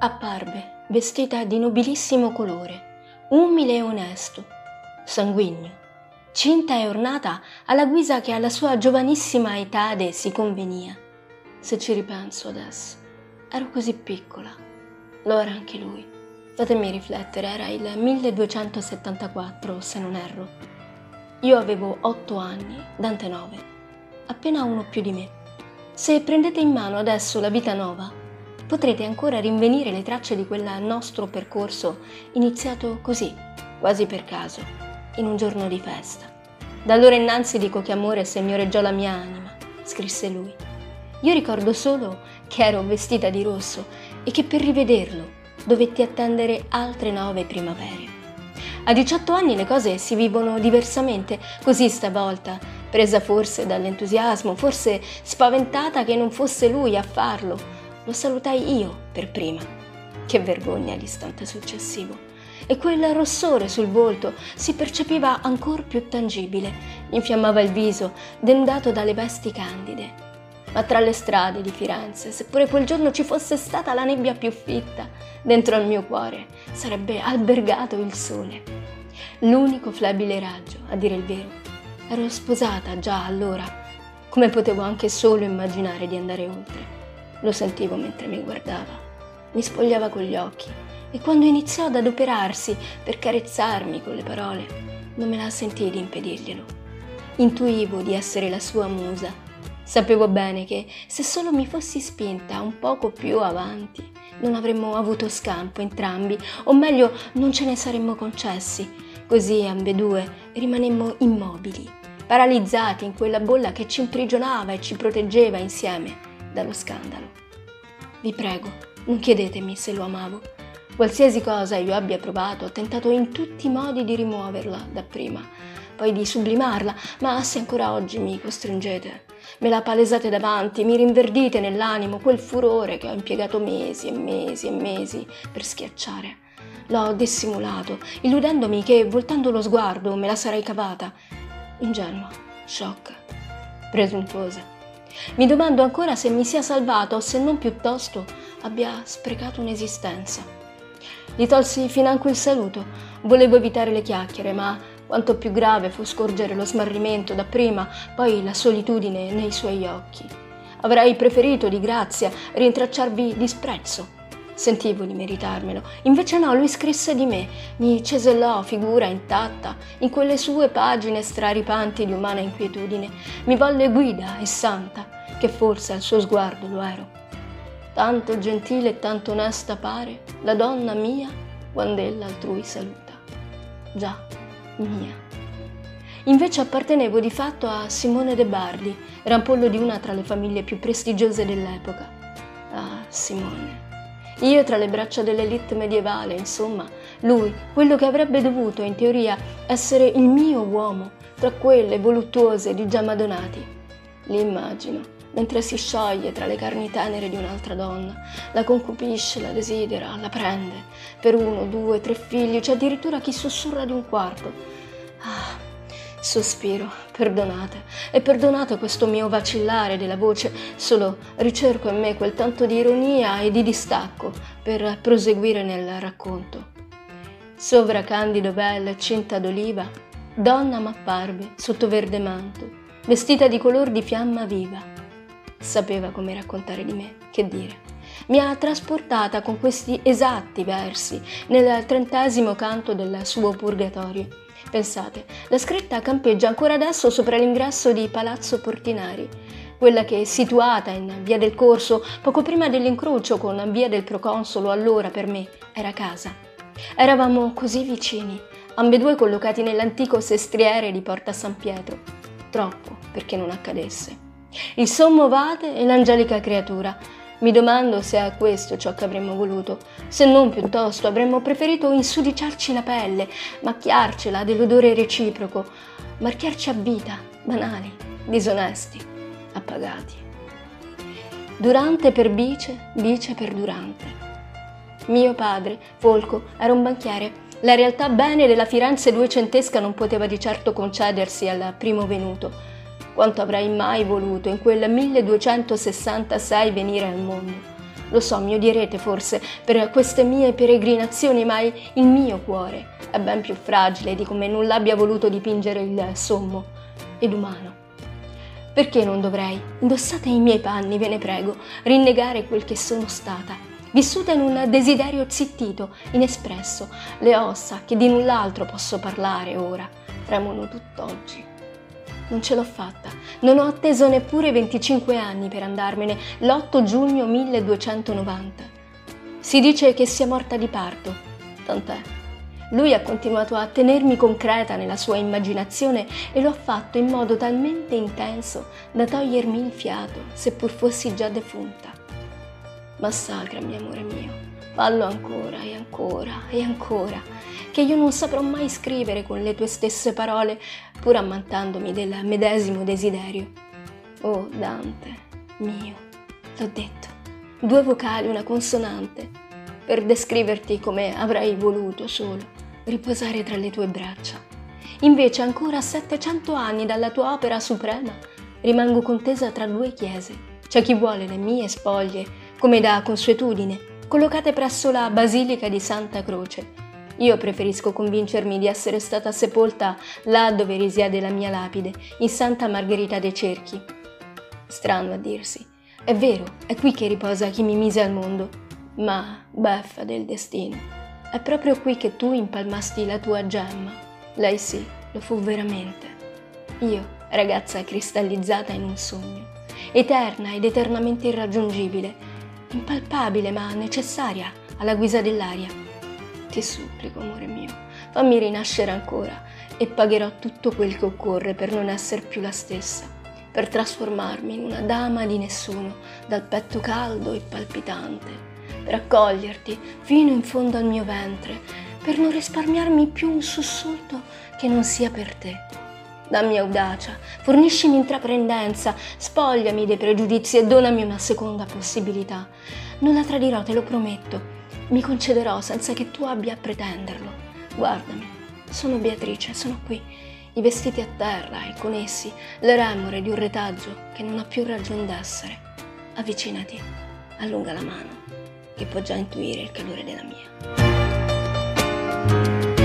apparve, vestita di nobilissimo colore, umile e onesto, sanguigno, cinta e ornata alla guisa che alla sua giovanissima etade si convenia. Se ci ripenso adesso, ero così piccola. Lo era anche lui. Fatemi riflettere, era il 1274, se non erro. Io avevo 8 anni, Dante 9, appena uno più di me. Se prendete in mano adesso la Vita nuova, potrete ancora rinvenire le tracce di quel nostro percorso iniziato così, quasi per caso, in un giorno di festa. Da allora innanzi dico che amore segnoreggiò la mia anima, scrisse lui. Io ricordo solo che ero vestita di rosso e che per rivederlo dovetti attendere altre 9 primavere. A 18 anni le cose si vivono diversamente, così stavolta, presa forse dall'entusiasmo, forse spaventata che non fosse lui a farlo, lo salutai io per prima. Che vergogna l'istante successivo! E quel rossore sul volto si percepiva ancor più tangibile, infiammava il viso, dendato dalle vesti candide. Ma tra le strade di Firenze, seppure quel giorno ci fosse stata la nebbia più fitta, dentro al mio cuore sarebbe albergato il sole. L'unico flebile raggio, a dire il vero. Ero sposata già allora. Come potevo anche solo immaginare di andare oltre? Lo sentivo mentre mi guardava. Mi spogliava con gli occhi e quando iniziò ad adoperarsi per carezzarmi con le parole, non me la sentii di impedirglielo. Intuivo di essere la sua musa. Sapevo bene che, se solo mi fossi spinta un poco più avanti, non avremmo avuto scampo entrambi, o meglio, non ce ne saremmo concessi. Così ambedue rimanemmo immobili, paralizzati in quella bolla che ci imprigionava e ci proteggeva insieme dallo scandalo. Vi prego, non chiedetemi se lo amavo. Qualsiasi cosa io abbia provato, ho tentato in tutti i modi di rimuoverla dapprima, poi di sublimarla, ma se ancora oggi mi costringete, me la palesate davanti, mi rinverdite nell'animo quel furore che ho impiegato mesi e mesi e mesi per schiacciare. L'ho dissimulato, illudendomi che, voltando lo sguardo, me la sarei cavata. Ingenua, sciocca, presuntuosa. Mi domando ancora se mi sia salvata o se non piuttosto abbia sprecato un'esistenza. Gli tolsi financo il saluto. Volevo evitare le chiacchiere, ma quanto più grave fu scorgere lo smarrimento dapprima, poi la solitudine nei suoi occhi. Avrei preferito di grazia rintracciarvi disprezzo. Sentivo di meritarmelo. Invece no, lui scrisse di me, mi cesellò figura intatta in quelle sue pagine straripanti di umana inquietudine. Mi volle guida e santa, che forse al suo sguardo lo ero. Tanto gentile e tanto onesta pare la donna mia quando ella altrui saluta. Già, mia. Invece appartenevo di fatto a Simone de Bardi, rampollo di una tra le famiglie più prestigiose dell'epoca. Ah, Simone. Io tra le braccia dell'elite medievale, insomma, lui, quello che avrebbe dovuto, in teoria, essere il mio uomo, tra quelle voluttuose di Giamadonati. Li immagino, mentre si scioglie tra le carni tenere di un'altra donna, la concupisce, la desidera, la prende, per 1, 2, 3 figli, c'è addirittura chi sussurra di un quarto. Ah, sospiro, perdonate, e perdonate questo mio vacillare della voce, solo ricerco in me quel tanto di ironia e di distacco per proseguire nel racconto. Sovra candido vel cinta d'oliva, donna m'apparve sotto verde manto, vestita di color di fiamma viva. Sapeva come raccontare di me, che dire. Mi ha trasportata con questi esatti versi nel 30° canto del suo Purgatorio. Pensate, la scritta campeggia ancora adesso sopra l'ingresso di Palazzo Portinari, quella che, situata in Via del Corso, poco prima dell'incrocio con Via del Proconsolo, allora per me era casa. Eravamo così vicini, ambedue collocati nell'antico sestriere di Porta San Pietro. Troppo perché non accadesse. Il sommo vate e l'angelica creatura. Mi domando se è questo ciò che avremmo voluto, se non piuttosto avremmo preferito insudiciarci la pelle, macchiarcela dell'odore reciproco, marchiarci a vita, banali, disonesti, appagati. Durante per bice, bice per durante. Mio padre, Folco, era un banchiere. La realtà bene della Firenze duecentesca non poteva di certo concedersi al primo venuto. Quanto avrei mai voluto in quel 1266 venire al mondo, Lo so, mi odierete forse per queste mie peregrinazioni, ma il mio cuore è ben più fragile di come non l'abbia voluto dipingere il sommo ed umano. Perché non dovrei, indossate i miei panni, ve ne prego, rinnegare quel che sono stata, vissuta in un desiderio zittito, inespresso, le ossa che di null'altro posso parlare ora, tremono tutt'oggi. Non ce l'ho fatta, non ho atteso neppure 25 anni per andarmene, l'8 giugno 1290. Si dice che sia morta di parto, tant'è. Lui ha continuato a tenermi concreta nella sua immaginazione e lo ha fatto in modo talmente intenso da togliermi il fiato, seppur fossi già defunta. Massacrami, amore mio, fallo ancora e ancora e ancora, che io non saprò mai scrivere con le tue stesse parole, pur ammantandomi del medesimo desiderio. Oh, Dante, mio, l'ho detto, 2 vocali, una consonante, per descriverti come avrei voluto solo riposare tra le tue braccia. Invece ancora a 700 anni dalla tua opera suprema rimango contesa tra 2 chiese. C'è chi vuole le mie spoglie, come da consuetudine, collocate presso la Basilica di Santa Croce. Io preferisco convincermi di essere stata sepolta là dove risiede la mia lapide, in Santa Margherita dei Cerchi. Strano a dirsi. È vero, è qui che riposa chi mi mise al mondo, ma, beffa del destino, è proprio qui che tu impalmasti la tua gemma. Lei sì, lo fu veramente. Io, ragazza cristallizzata in un sogno, eterna ed eternamente irraggiungibile, impalpabile ma necessaria alla guisa dell'aria. Ti supplico, amore mio, fammi rinascere ancora e pagherò tutto quel che occorre per non essere più la stessa, per trasformarmi in una dama di nessuno, dal petto caldo e palpitante, per accoglierti fino in fondo al mio ventre, per non risparmiarmi più un sussulto che non sia per te. Dammi audacia, forniscimi intraprendenza, spogliami dei pregiudizi e donami una seconda possibilità. Non la tradirò, te lo prometto, mi concederò senza che tu abbia a pretenderlo. Guardami, sono Beatrice, sono qui, i vestiti a terra e con essi le remore di un retaggio che non ha più ragion d'essere. Avvicinati, allunga la mano, che può già intuire il calore della mia.